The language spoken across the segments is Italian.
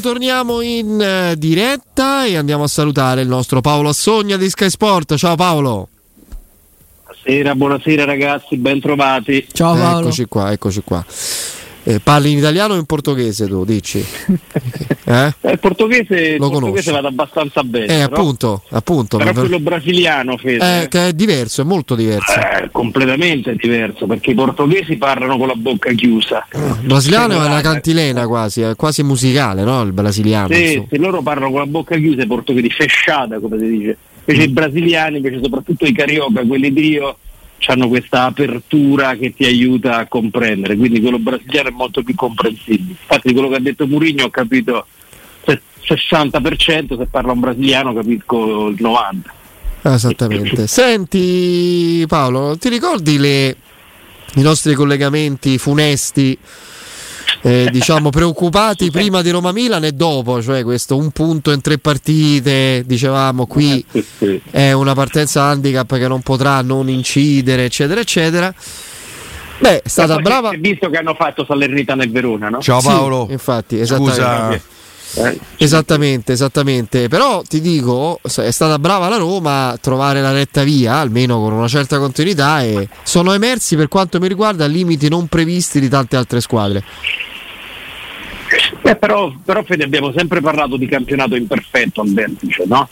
Torniamo in diretta e andiamo a salutare il nostro Paolo Assogna di Sky Sport. Ciao Paolo. Buonasera ragazzi, ben trovati. Ciao Paolo. Eccoci qua. Parli in italiano o in portoghese tu, dici? Il portoghese lo portoghese vado abbastanza bene, appunto però quello brasiliano Fede, che è diverso, è molto diverso, completamente diverso, perché i portoghesi parlano con la bocca chiusa, il brasiliano è una cantilena quasi musicale, no? Il brasiliano se loro parlano con la bocca chiusa, i portoghesi fesciata, come si dice, invece i brasiliani, invece soprattutto i carioca, quelli di Rio, hanno questa apertura che ti aiuta a comprendere, quindi quello brasiliano è molto più comprensibile. Infatti quello che ha detto Mourinho ho capito 60%, se parla un brasiliano capisco il 90%. Esattamente. Senti Paolo, ti ricordi i nostri collegamenti funesti, diciamo preoccupati prima di Roma-Milan e dopo, cioè questo 1 punto in 3 partite, dicevamo qui è una partenza handicap che non potrà non incidere, eccetera. Beh, è stata brava. Visto che hanno fatto Salernitana e Verona, no? Ciao Paolo. Sì, infatti, esattamente. Esattamente. Però ti dico, è stata brava la Roma a trovare la retta via, almeno con una certa continuità, e sono emersi, per quanto mi riguarda, limiti non previsti di tante altre squadre. Però Fede, abbiamo sempre parlato di campionato imperfetto al vertice, no?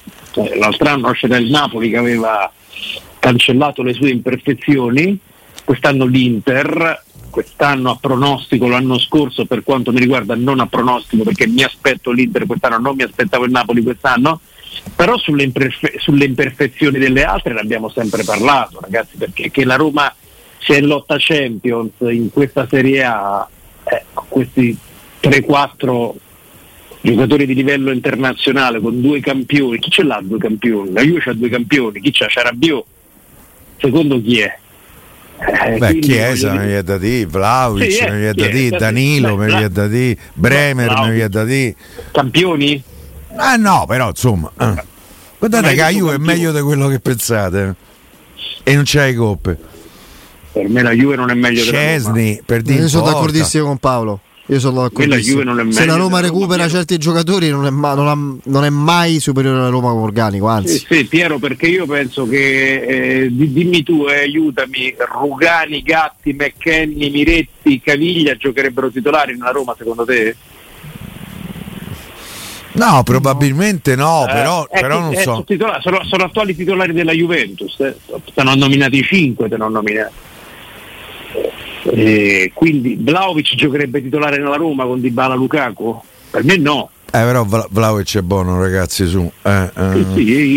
L'altro anno c'era il Napoli che aveva cancellato le sue imperfezioni, quest'anno l'Inter, quest'anno a pronostico, l'anno scorso per quanto mi riguarda non a pronostico, perché mi aspetto l'Inter quest'anno, non mi aspettavo il Napoli quest'anno, però sulle imperfezioni delle altre ne abbiamo sempre parlato, ragazzi, perché che la Roma sia in lotta Champions in questa Serie A, con questi 3-4 giocatori di livello internazionale, con 2 campioni, chi ce l'ha 2 campioni? La Juve c'ha 2 campioni, chi c'ha Rabiò? Secondo chi è? Chiesa mi viene da dire, Vlahović mi viene da dire, Danilo mi viene da dire, Bremer mi viene da dire. Campioni? No, però insomma. Guardate che la Juve è meglio di quello che pensate. E non c'hai coppe. Per me la Juve non è meglio Cesni, della Roma. Io sono d'accordissimo con Paolo. Se la Roma recupera certi giocatori non è mai superiore alla Roma con organico, anzi. Sì, Piero, perché io penso che dimmi tu, aiutami, Rugani, Gatti, McKenny, Miretti, Caviglia giocherebbero titolari nella Roma secondo te? No, probabilmente no, però non so. Sono attuali titolari della Juventus, sono nominati 5, se non nominati. Quindi Vlahović giocherebbe titolare nella Roma con Dybala, Lukaku? Per me no. Però Vlahović è buono, ragazzi, su. Sì,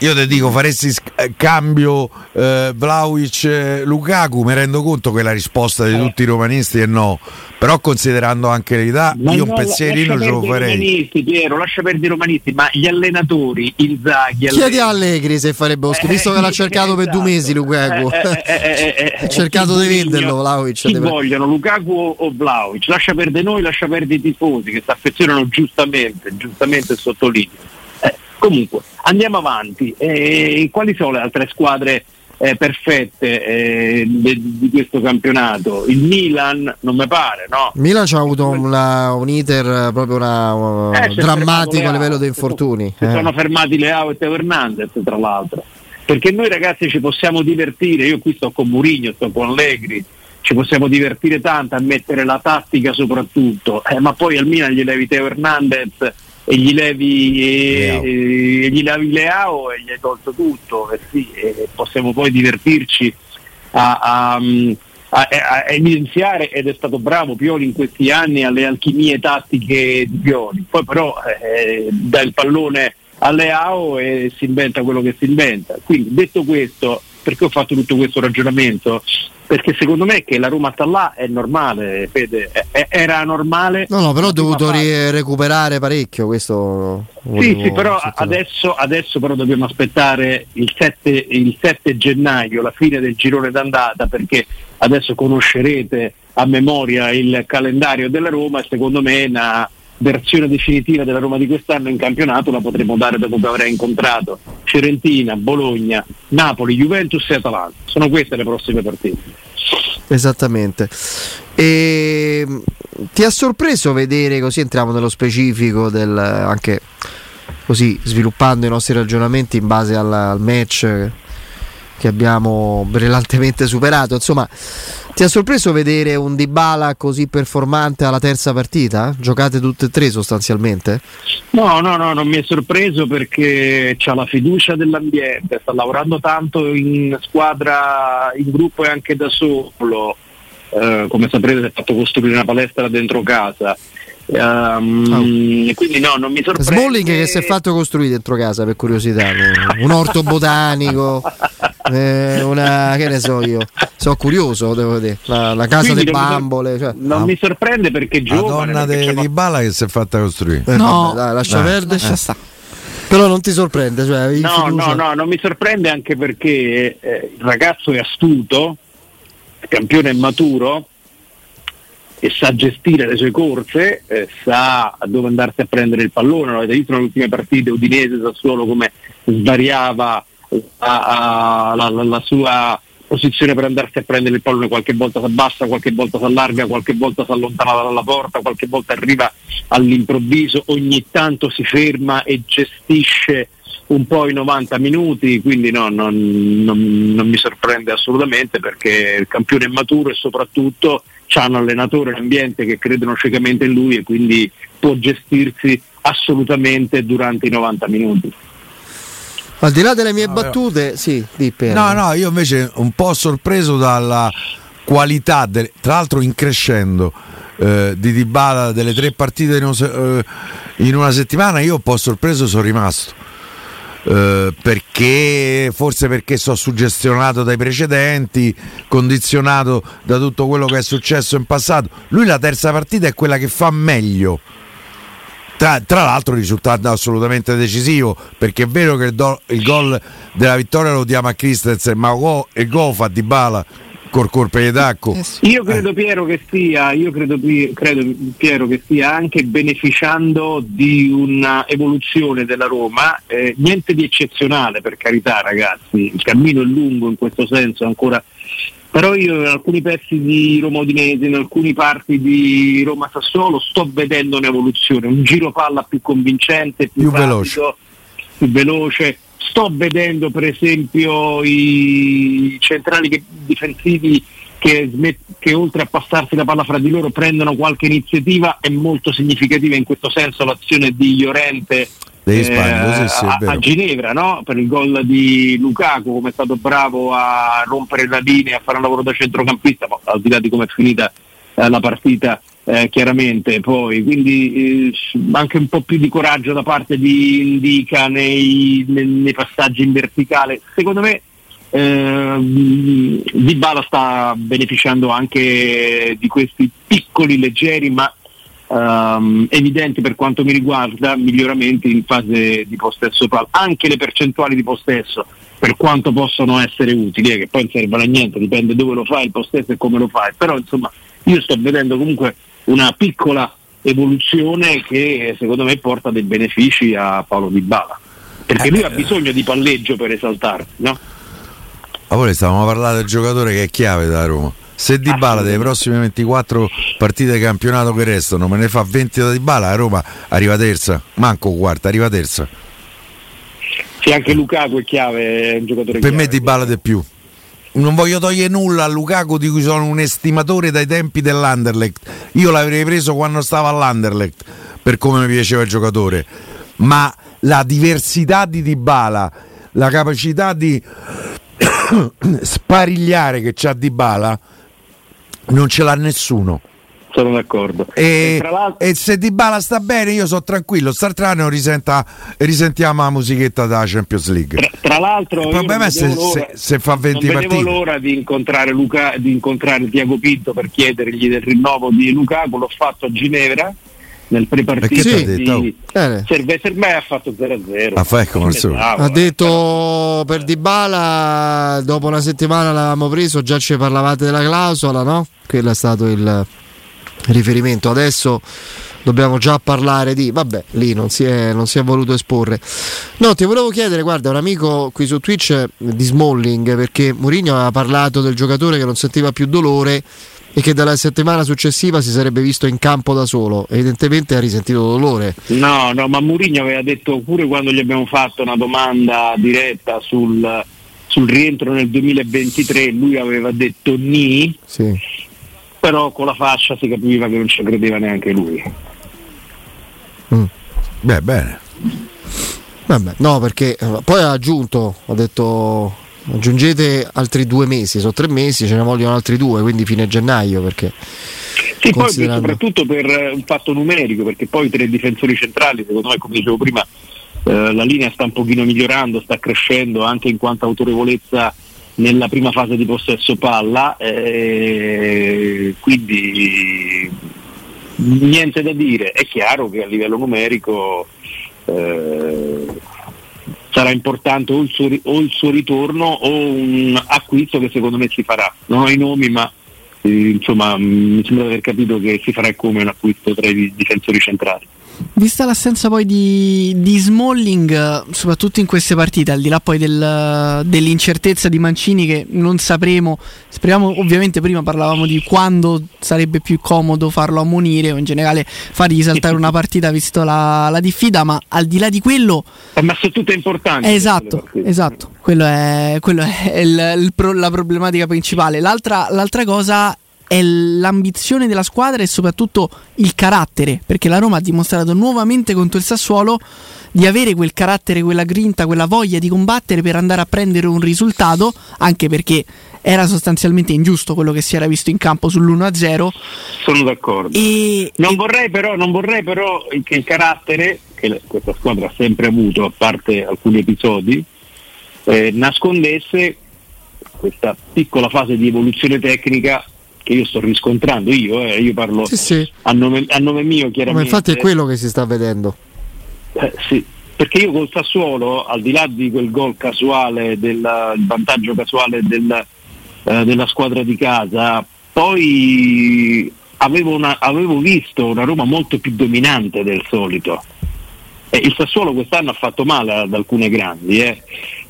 io ti dico, faresti cambio Vlahović Lukaku, mi rendo conto che la risposta di tutti i romanisti è no, però considerando anche l'età io un pensierino ce lo farei. Lascia perdere i romanisti, ma gli allenatori, Inzaghi, chiedi a Allegri se farebbe lo visto che l'ha cercato per 2 mesi Lukaku, ha cercato di venderlo Vlahović, vogliono Lukaku o Vlahović, lascia perdere noi, lascia perdere i tifosi che si affezionano giustamente sottolineo. Comunque andiamo avanti, quali sono le altre squadre perfette di questo campionato? Il Milan non mi pare, no? Milan ci ha avuto un iter proprio drammatico a livello di infortuni. Si sono fermati Leao e Teo Hernandez, tra l'altro, perché noi ragazzi ci possiamo divertire, io qui sto con Mourinho, sto con Allegri, ci possiamo divertire tanto a mettere la tattica soprattutto, ma poi al Milan gli levi Teo Hernandez e gli levi Leao e gli hai tolto tutto, possiamo poi divertirci a evidenziare, ed è stato bravo Pioli in questi anni alle alchimie tattiche di Pioli, poi però dà il pallone a Leao e si inventa quello che si inventa. Quindi, detto questo, perché ho fatto tutto questo ragionamento? Perché secondo me che la Roma sta là è normale, Fede, era normale. No, però ho dovuto recuperare parecchio questo. Sì, però adesso però dobbiamo aspettare il 7 gennaio, la fine del girone d'andata, perché adesso conoscerete a memoria il calendario della Roma e secondo me una versione definitiva della Roma di quest'anno in campionato la potremo dare dopo che avrà incontrato Fiorentina, Bologna, Napoli, Juventus e Atalanta. Sono queste le prossime partite. Esattamente. E ti ha sorpreso vedere, così entriamo nello specifico del, anche così sviluppando i nostri ragionamenti in base al match che abbiamo brillantemente superato, insomma, ti ha sorpreso vedere un Dybala così performante alla terza partita? Giocate tutte e tre sostanzialmente? No, non mi è sorpreso perché c'ha la fiducia dell'ambiente, sta lavorando tanto in squadra, in gruppo e anche da solo. Come saprete si è fatto costruire una palestra dentro casa. Quindi no, non mi sorprende. Smalling che si è fatto costruire dentro casa, per curiosità, un orto botanico, una, che ne so io, sono curioso, devo dire, la casa delle bambole, cioè, non mi sorprende perché giovane, la donna di Dybala che si è fatta costruire, no, vabbè, dai, lascia perdere, lascia sta. Però non ti sorprende, cioè, no, non mi sorprende anche perché il ragazzo è astuto, il campione è maturo e sa gestire le sue corse, sa dove andarsi a prendere il pallone. L'avete visto nelle ultime partite, Udinese, Sassuolo, come svariava la sua posizione per andarsi a prendere il pallone, qualche volta si abbassa, qualche volta si allarga, qualche volta si allontana dalla porta, qualche volta arriva all'improvviso, ogni tanto si ferma e gestisce un po' i 90 minuti, quindi non mi sorprende assolutamente perché il campione è maturo e soprattutto c'ha un allenatore, un ambiente che credono ciecamente in lui e quindi può gestirsi assolutamente durante i 90 minuti. Al di là delle mie battute, sì, io invece un po' sorpreso dalla qualità, tra l'altro in crescendo, di Dybala delle tre partite in una settimana. Io un po' sorpreso sono rimasto, perché sono suggestionato dai precedenti, condizionato da tutto quello che è successo in passato. Lui la terza partita è quella che fa meglio, tra l'altro risultato assolutamente decisivo, perché è vero che il gol della vittoria lo diamo a Christensen, ma il gol fa Dybala col colpo di tacco. Io credo Piero che sia, credo che stia anche beneficiando di una evoluzione della Roma, niente di eccezionale, per carità ragazzi, il cammino è lungo in questo senso ancora, però io in alcuni pezzi di Roma Udinese, in alcune parti di Roma Sassuolo sto vedendo un'evoluzione, un giro palla più convincente, più rapido, più veloce. Sto vedendo per esempio i centrali difensivi che oltre a passarsi la palla fra di loro prendono qualche iniziativa. È molto significativa in questo senso l'azione di Llorente a Ginevra, no? Per il gol di Lukaku, come è stato bravo a rompere la linea, a fare un lavoro da centrocampista, ma al di là di come è finita la partita, chiaramente poi, quindi anche un po' più di coraggio da parte di Indica nei passaggi in verticale. Secondo me Dybala sta beneficiando anche di questi piccoli, leggeri ma evidenti per quanto mi riguarda miglioramenti in fase di possesso palla. Anche le percentuali di possesso, per quanto possono essere utili, che poi non servono a niente, dipende dove lo fai il possesso e come lo fai, però insomma io sto vedendo comunque una piccola evoluzione che secondo me porta dei benefici a Paolo Dybala, perché lui ha bisogno di palleggio per esaltarsi, no? Ma poi stavamo parlando del giocatore che è chiave da Roma. Se Dybala delle prossime 24 partite di campionato che restano me ne fa 20 da Dybala, a Roma arriva terza, manco quarta, arriva terza. Sì, anche Lukaku è chiave, è un giocatore per chiave. Me Dybala di più. Non voglio togliere nulla a Lukaku, di cui sono un estimatore dai tempi dell'Anderlecht. Io l'avrei preso quando stava all'Anderlecht per come mi piaceva il giocatore, ma la diversità di Dybala, la capacità di sparigliare che c'ha Dybala non ce l'ha nessuno. Sono d'accordo. E se Dybala sta bene io sono tranquillo, Sartrano risentiamo la musichetta della Champions League. Tra l'altro il problema è se fa 20 non partite. Non vedevo l'ora di incontrare Tiago Pinto per chiedergli del rinnovo di Lukaku, l'ho fatto a Ginevra nel pre-partito di Servette, ha fatto 0-0. Ha detto per Dybala dopo una settimana l'avevamo preso, già ci parlavate della clausola, no? Quello è stato il riferimento. Adesso dobbiamo già parlare di, vabbè, lì non si è voluto esporre. No, ti volevo chiedere, guarda, un amico qui su Twitch di Smalling, perché Mourinho aveva parlato del giocatore che non sentiva più dolore e che dalla settimana successiva si sarebbe visto in campo da solo. Evidentemente ha risentito dolore. No, ma Mourinho aveva detto pure quando gli abbiamo fatto una domanda diretta sul rientro nel 2023, lui aveva detto ni, sì, però con la fascia si capiva che non ci credeva neanche lui. Beh, bene. Vabbè, no, perché poi ha aggiunto, ha detto aggiungete altri 2 mesi, sono 3 mesi, ce ne vogliono altri 2, quindi fine gennaio, perché sì, considerando... poi soprattutto per un fatto numerico, perché poi 3 difensori centrali, secondo me, come dicevo prima, la linea sta un pochino migliorando, sta crescendo anche in quanto autorevolezza nella prima fase di possesso palla, quindi niente da dire. È chiaro che a livello numerico sarà importante o il suo ritorno o un acquisto che secondo me si farà. Non ho i nomi, ma insomma mi sembra di aver capito che si farà come un acquisto tra i difensori centrali. Vista l'assenza poi di Smalling, soprattutto in queste partite, al di là poi dell'incertezza di Mancini, che non sapremo, speriamo ovviamente, prima parlavamo di quando sarebbe più comodo farlo ammonire o in generale fargli saltare una partita visto la diffida, ma al di là di quello, ma sono tutte importanti. Esatto, quello è la problematica principale. L'altra cosa è l'ambizione della squadra e soprattutto il carattere, perché la Roma ha dimostrato nuovamente contro il Sassuolo di avere quel carattere, quella grinta, quella voglia di combattere per andare a prendere un risultato, anche perché era sostanzialmente ingiusto quello che si era visto in campo sull'1-0. Sono d'accordo. Non vorrei però che il carattere che questa squadra ha sempre avuto, a parte alcuni episodi, nascondesse questa piccola fase di evoluzione tecnica che io sto riscontrando, io parlo sì. A nome mio chiaramente. Ma infatti è quello che si sta vedendo. Sì, perché io col Sassuolo, al di là di quel gol casuale, il vantaggio casuale della squadra di casa, poi avevo visto una Roma molto più dominante del solito. Il Sassuolo quest'anno ha fatto male ad alcune grandi,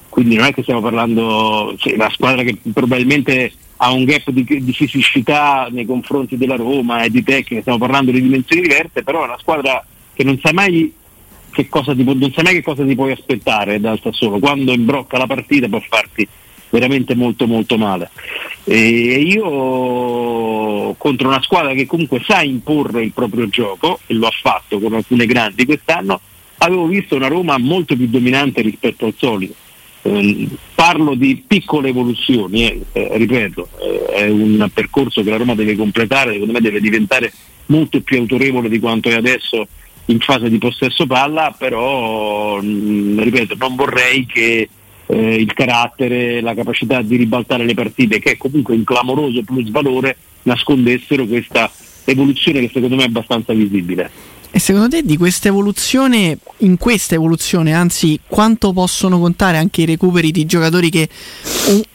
quindi non è che stiamo parlando, cioè, una squadra che probabilmente ha un gap di fisicità nei confronti della Roma e di tecnica, stiamo parlando di dimensioni diverse, però è una squadra che non sai mai che cosa ti puoi aspettare dal Sassuolo. Quando imbrocca la partita può farti veramente molto molto male, e io contro una squadra che comunque sa imporre il proprio gioco, e lo ha fatto con alcune grandi quest'anno, avevo visto una Roma molto più dominante rispetto al solito. Parlo di piccole evoluzioni, ripeto, è un percorso che la Roma deve completare, secondo me deve diventare molto più autorevole di quanto è adesso in fase di possesso palla, però ripeto, non vorrei che il carattere, la capacità di ribaltare le partite, che è comunque un clamoroso plus valore, nascondessero questa evoluzione che secondo me è abbastanza visibile. E secondo te in questa evoluzione, anzi, quanto possono contare anche i recuperi di giocatori che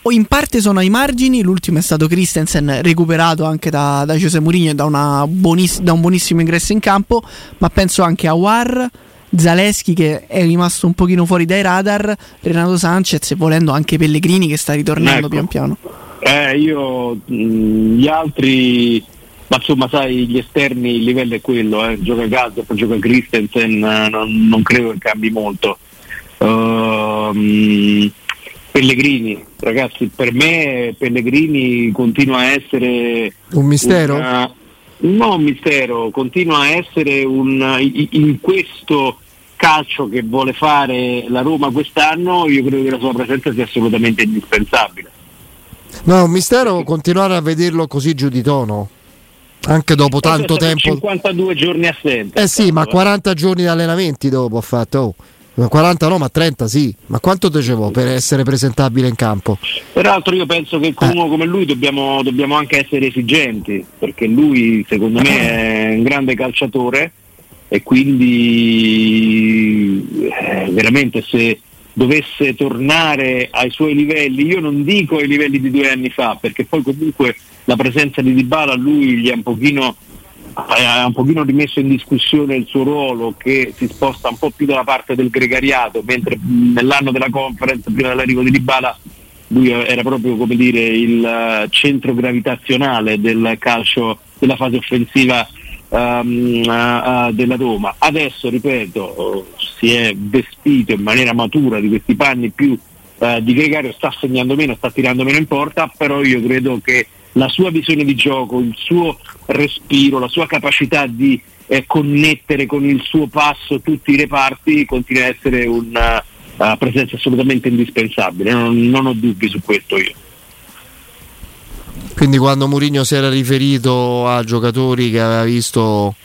o in parte sono ai margini? L'ultimo è stato Christensen, recuperato anche da José Mourinho, da un buonissimo ingresso in campo, ma penso anche a War, Zalewski che è rimasto un pochino fuori dai radar, Renato Sanches e volendo anche Pellegrini che sta ritornando, ecco, pian piano. Gli altri... ma insomma sai, gli esterni, il livello è quello, gioca Gazzop, gioca Christensen, non credo che cambi molto. Pellegrini, ragazzi, per me Pellegrini continua a essere un mistero? Continua a essere in questo calcio che vuole fare la Roma quest'anno, io credo che la sua presenza sia assolutamente indispensabile. No, è un mistero continuare a vederlo così giù di tono anche dopo tanto tempo, 52 giorni assente. Sì, ma 40 giorni di allenamenti dopo ha fatto, 40 no, ma 30 sì. Ma quanto dicevo per essere presentabile in campo? Peraltro io penso che con uno come lui dobbiamo anche essere esigenti, perché lui secondo me è un grande calciatore e quindi veramente se dovesse tornare ai suoi livelli, io non dico ai livelli di 2 anni fa, perché poi comunque la presenza di Dybala a lui gli ha un pochino ha un pochino rimesso in discussione il suo ruolo, che si sposta un po' più dalla parte del gregariato, mentre nell'anno della Conference, prima dell'arrivo di Dybala, lui era proprio, come dire, il centro gravitazionale del calcio, della fase offensiva della Roma. Adesso, ripeto, si è vestito in maniera matura di questi panni più di gregario, sta segnando meno, sta tirando meno in porta, però io credo che la sua visione di gioco, il suo respiro, la sua capacità di connettere con il suo passo tutti i reparti continua a essere una presenza assolutamente indispensabile, non ho dubbi su questo io. Quindi quando Mourinho si era riferito a giocatori che aveva visto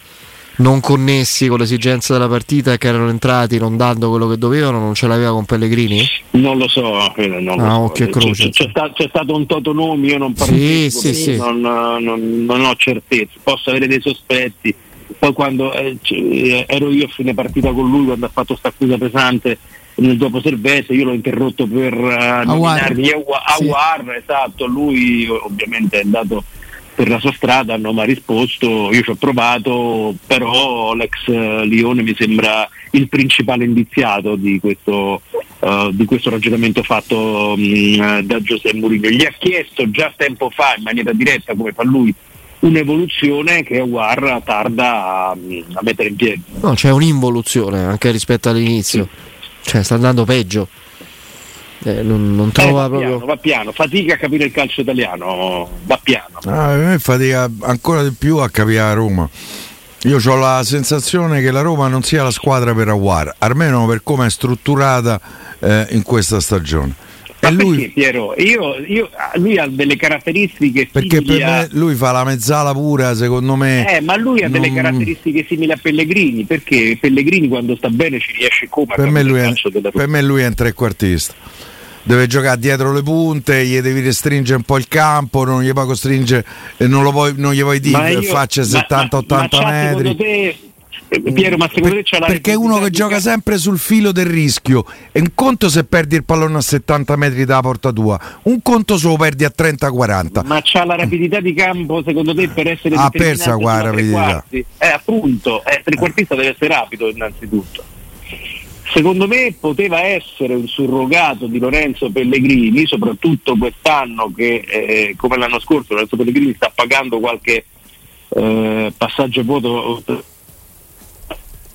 non connessi con l'esigenza della partita, che erano entrati non dando quello che dovevano, non ce l'aveva con Pellegrini? Non lo so, occhio e croce. C'è stato un totonomi, io non partecipo, sì. Non ho certezza, posso avere dei sospetti. Poi quando ero io a fine partita con lui, quando ha fatto sta accusa pesante nel dopo Servette, io l'ho interrotto per nominarmi Awar, sì. Esatto, lui ovviamente è andato per la sua strada, non mi ha risposto, io ci ho provato, però l'ex Lione mi sembra il principale indiziato di questo ragionamento fatto da Giuseppe Mourinho. Gli ha chiesto già tempo fa, in maniera diretta come fa lui, un'evoluzione che Awar tarda a mettere in piedi. No, c'è un'involuzione anche rispetto all'inizio. Sì. Cioè sta andando peggio, non trova va piano, fatica a capire il calcio italiano, va piano. A me fatica ancora di più a capire la Roma. Io ho la sensazione che la Roma non sia la squadra per Aguar, almeno per come è strutturata in questa stagione. Ma e lui, perché, Piero? Lui ha delle caratteristiche perché simili per me lui fa la mezzala pura, secondo me. Ma lui ha delle caratteristiche simili a Pellegrini, perché Pellegrini quando sta bene ci riesce come per me lui è un trequartista, deve giocare dietro le punte, gli devi restringere un po' il campo, non gli puoi costringere, non gli vuoi dire faccia 70-80 metri. Piero, ma secondo te c'è la, perché uno che gioca sempre sul filo del rischio, è un conto se perdi il pallone a 70 metri dalla porta tua, un conto se lo perdi a 30-40. Ma c'ha la rapidità di campo, secondo te, per essere ha persa qua la rapidità? Appunto, trequartista deve essere rapido innanzitutto. Secondo me poteva essere un surrogato di Lorenzo Pellegrini, soprattutto quest'anno che come l'anno scorso Lorenzo Pellegrini sta pagando qualche passaggio vuoto.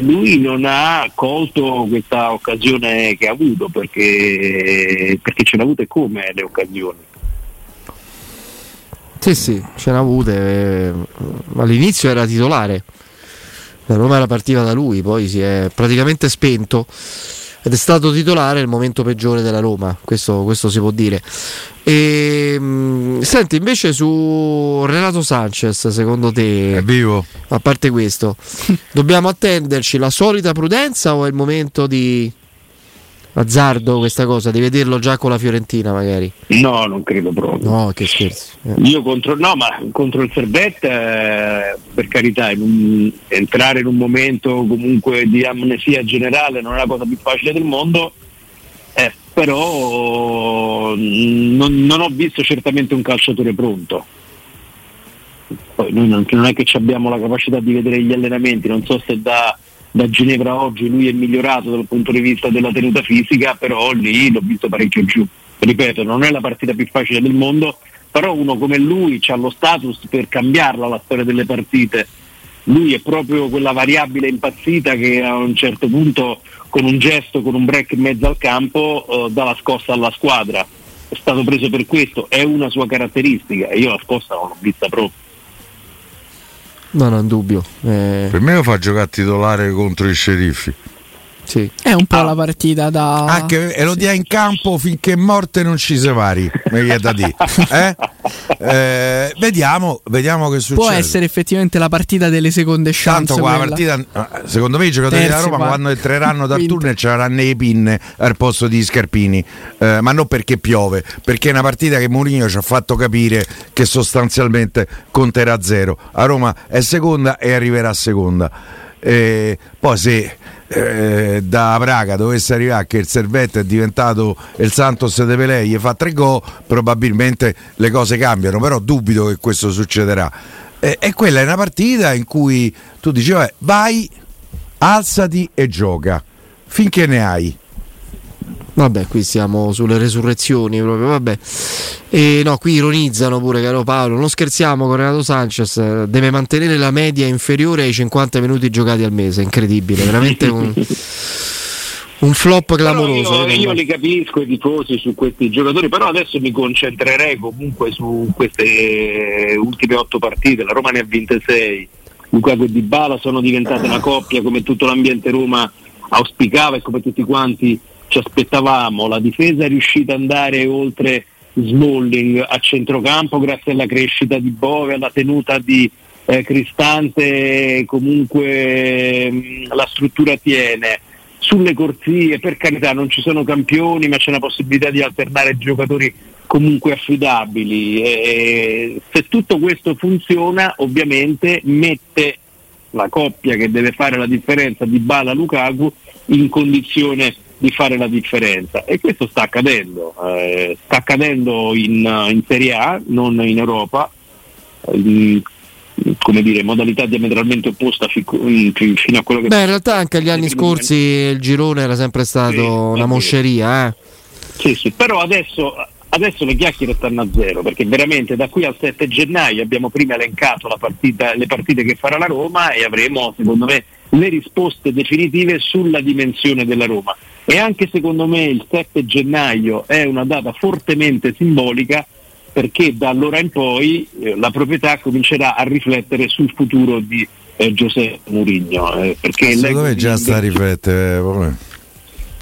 Lui non ha colto questa occasione che ha avuto, perché ce l'ha avuta, e come le occasioni? Sì, ce l'ha avuta. All'inizio era titolare, la Roma era partita da lui, poi si è praticamente spento ed è stato titolare nel momento peggiore della Roma, questo si può dire. Senti, invece su Renato Sanches, secondo te è vivo? A parte questo, dobbiamo attenderci la solita prudenza o è il momento di azzardo questa cosa, di vederlo già con la Fiorentina magari? No, non credo proprio. No, che scherzo. Io contro il Servette, per carità, entrare in un momento comunque di amnesia generale non è la cosa più facile del mondo. Però non ho visto certamente un calciatore pronto. Poi noi non è che abbiamo la capacità di vedere gli allenamenti, non so se da Ginevra oggi lui è migliorato dal punto di vista della tenuta fisica, però lì l'ho visto parecchio giù. Ripeto, non è la partita più facile del mondo, però uno come lui ha lo status per cambiarla la storia delle partite. Lui è proprio quella variabile impazzita che a un certo punto, con un gesto, con un break in mezzo al campo, dà la scossa alla squadra. È stato preso per questo, è una sua caratteristica, e io la scossa non l'ho vista proprio. No, non dubbio. Per me lo fa giocare titolare contro i sceriffi. Sì. È un po' la partita da... Anche, e lo dia in campo finché morte non ci separi, mi viene da dire. Vediamo che succede. Può essere effettivamente la partita delle seconde chance. Tanto quella partita, secondo me i giocatori della Roma quando entreranno dal turno ci saranno le pinne al posto di scarpini, ma non perché piove, perché è una partita che Mourinho ci ha fatto capire che sostanzialmente conterà zero. A Roma è seconda e arriverà seconda. Poi se da Praga dovesse arrivare che il Servette è diventato il Santos de Pelé, gli fa 3 gol, probabilmente le cose cambiano, però dubito che questo succederà. E quella è una partita in cui tu dici vai, alzati e gioca finché ne hai. Vabbè, qui siamo sulle resurrezioni proprio, vabbè. E no, qui ironizzano pure, caro Paolo, non scherziamo con Renato Sanches, deve mantenere la media inferiore ai 50 minuti giocati al mese, incredibile, veramente un flop clamoroso. Io li capisco i tifosi su questi giocatori, però adesso mi concentrerei comunque su queste ultime 8 partite, la Roma ne ha vinte 6, Lukaku e Dybala sono diventate una coppia come tutto l'ambiente Roma auspicava e come tutti quanti ci aspettavamo. La difesa è riuscita ad andare oltre Smalling a centrocampo grazie alla crescita di Bove, alla tenuta di Cristante, comunque la struttura tiene. Sulle corsie, per carità, non ci sono campioni, ma c'è una possibilità di alternare giocatori comunque affidabili. E se tutto questo funziona, ovviamente mette la coppia che deve fare la differenza di Dybala-Lukaku in condizione di fare la differenza, e questo sta accadendo in Serie A, non in Europa, come dire, modalità diametralmente opposta fino a quello che... Beh, in realtà anche gli anni scorsi il girone era sempre stato una mosceria, Sì, però adesso le chiacchiere stanno a zero, perché veramente da qui al 7 gennaio abbiamo prima elencato le partite che farà la Roma e avremo, secondo me, le risposte definitive sulla dimensione della Roma. E anche secondo me il 7 gennaio è una data fortemente simbolica, perché da allora in poi la proprietà comincerà a riflettere sul futuro di Giuseppe Mourinho. Perché secondo me già sta a riflettere,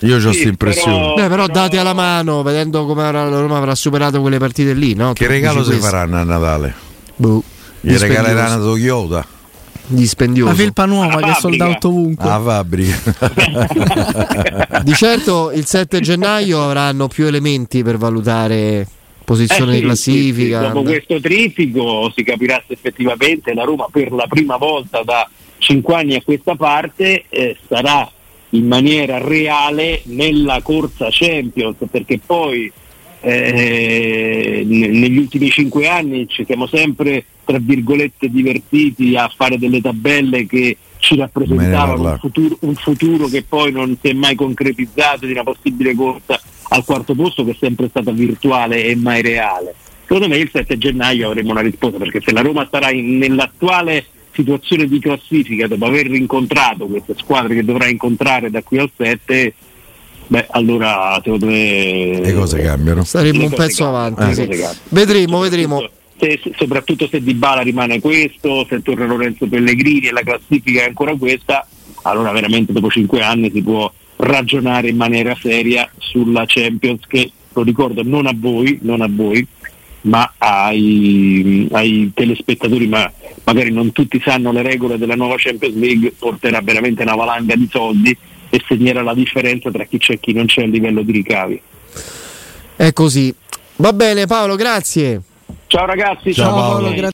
io ho impressione. Però dati alla mano, vedendo come la Roma avrà superato quelle partite lì, no? Che regalo si faranno a Natale? Gli regaleranno una Toyota. Dispendioso. La felpa nuova che è sold out ovunque. La fabbrica. Di certo il 7 gennaio avranno più elementi per valutare posizione di classifica. Dopo questo trittico si capirà se effettivamente la Roma per la prima volta da 5 anni a questa parte sarà in maniera reale nella corsa Champions, perché poi negli ultimi 5 anni ci siamo sempre, tra virgolette, divertiti a fare delle tabelle che ci rappresentavano un futuro che poi non si è mai concretizzato, di una possibile corsa al quarto posto che è sempre stata virtuale e mai reale. Secondo me il 7 gennaio avremo una risposta, perché se la Roma sarà nell'attuale situazione di classifica dopo aver incontrato queste squadre che dovrà incontrare da qui al 7, allora secondo me le cose cambiano, saremo un pezzo avanti. Vedremo. Soprattutto se Dybala rimane questo, se torna Lorenzo Pellegrini e la classifica è ancora questa, allora veramente dopo 5 anni si può ragionare in maniera seria sulla Champions, che lo ricordo non a voi ma ai telespettatori, ma magari non tutti sanno le regole della nuova Champions League, porterà veramente una valanga di soldi e segnerà la differenza tra chi c'è e chi non c'è a livello di ricavi. È così. Va bene Paolo, grazie. Ciao ragazzi, ciao Paolo.